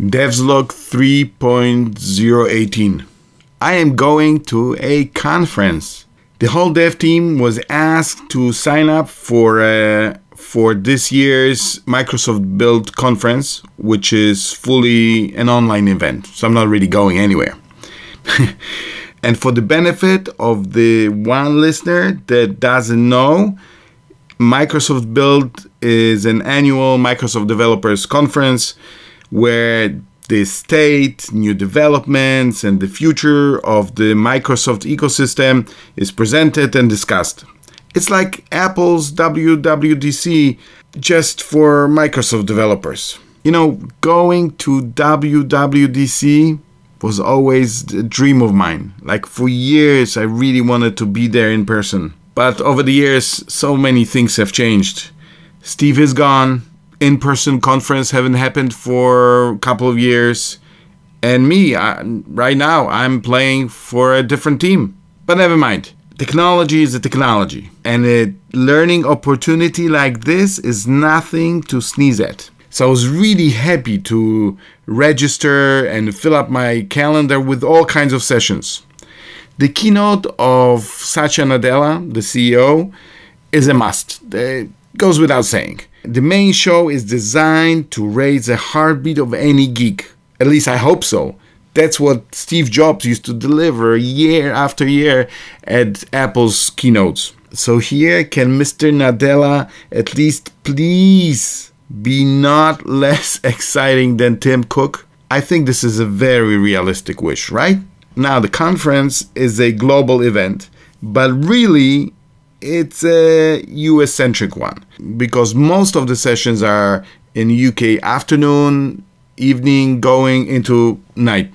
Devslog 3.018. I am going to a conference. The whole dev team was asked to sign up for this year's Microsoft Build conference, which is fully an online event, so I'm not really going anywhere. And for the benefit of the one listener that doesn't know, Microsoft Build is an annual Microsoft Developers Conference where the state, new developments, and the future of the Microsoft ecosystem is presented and discussed. It's like Apple's WWDC, just for Microsoft developers. You know, going to WWDC was always a dream of mine. Like, for years, I really wanted to be there in person. But over the years, so many things have changed. Steve is gone. In-person conference haven't happened for a couple of years. And me, right now, I'm playing for a different team. But never mind. Technology is a technology, and a learning opportunity like this is nothing to sneeze at. So I was really happy to register and fill up my calendar with all kinds of sessions. The keynote of Sacha Nadella, the CEO, is a must. It goes without saying. The main show is designed to raise the heartbeat of any geek. At least I hope so. That's what Steve Jobs used to deliver year after year at Apple's keynotes. So here, can Mr. Nadella at least please be not less exciting than Tim Cook? I think this is a very realistic wish, right? Now, the conference is a global event, but really, it's a US-centric one, because most of the sessions are in UK afternoon, evening, going into the night.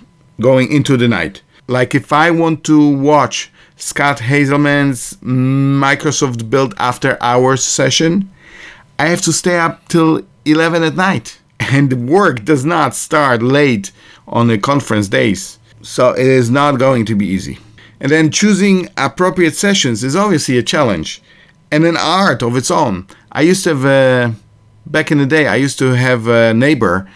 Like, if I want to watch Scott Hazelman's Microsoft Build after hours session, I have to stay up till 11 at night, and work does not start late on the conference days, so it is not going to be easy. And then choosing appropriate sessions is obviously a challenge and an art of its own. Back in the day, I used to have a neighbor,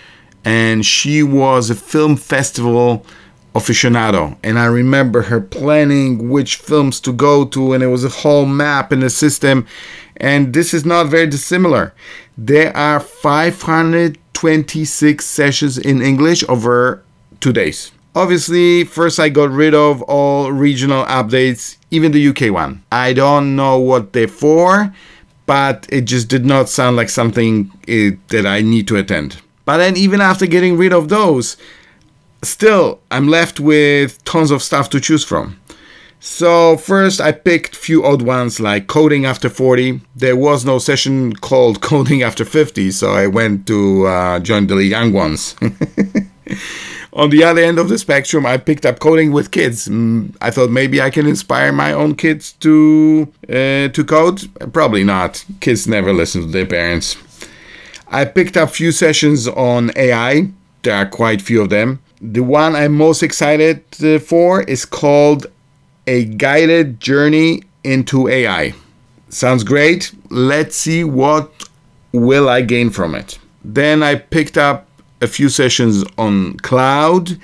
and she was a film festival aficionado. And I remember her planning which films to go to, and it was a whole map in the system. And this is not very dissimilar. There are 526 sessions in English over 2 days. Obviously, first I got rid of all regional updates, even the UK one. I don't know what they're for, but it just did not sound like something that I need to attend. But then, even after getting rid of those, still, I'm left with tons of stuff to choose from. So first, I picked few odd ones, like Coding After 40. There was no session called Coding After 50, so I went to join the young ones. On the other end of the spectrum, I picked up Coding with Kids. I thought maybe I can inspire my own kids to code. Probably not. Kids never listen to their parents. I picked up few sessions on AI. There are quite few of them. The one I'm most excited for is called A Guided Journey into AI. Sounds great. Let's see what will I gain from it. Then I picked up a few sessions on cloud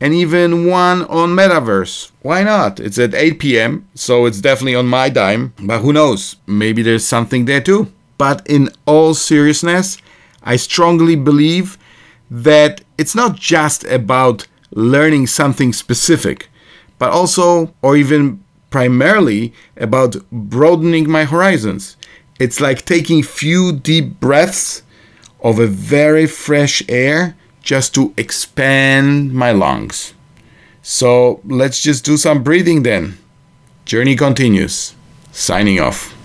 and even one on metaverse. Why not? It's at 8 p.m., so it's definitely on my dime. But who knows? Maybe there's something there too. But in all seriousness, I strongly believe that it's not just about learning something specific, but also, or even primarily, about broadening my horizons. It's like taking few deep breaths of a very fresh air just to expand my lungs. So let's just do some breathing then. Journey continues. Signing off.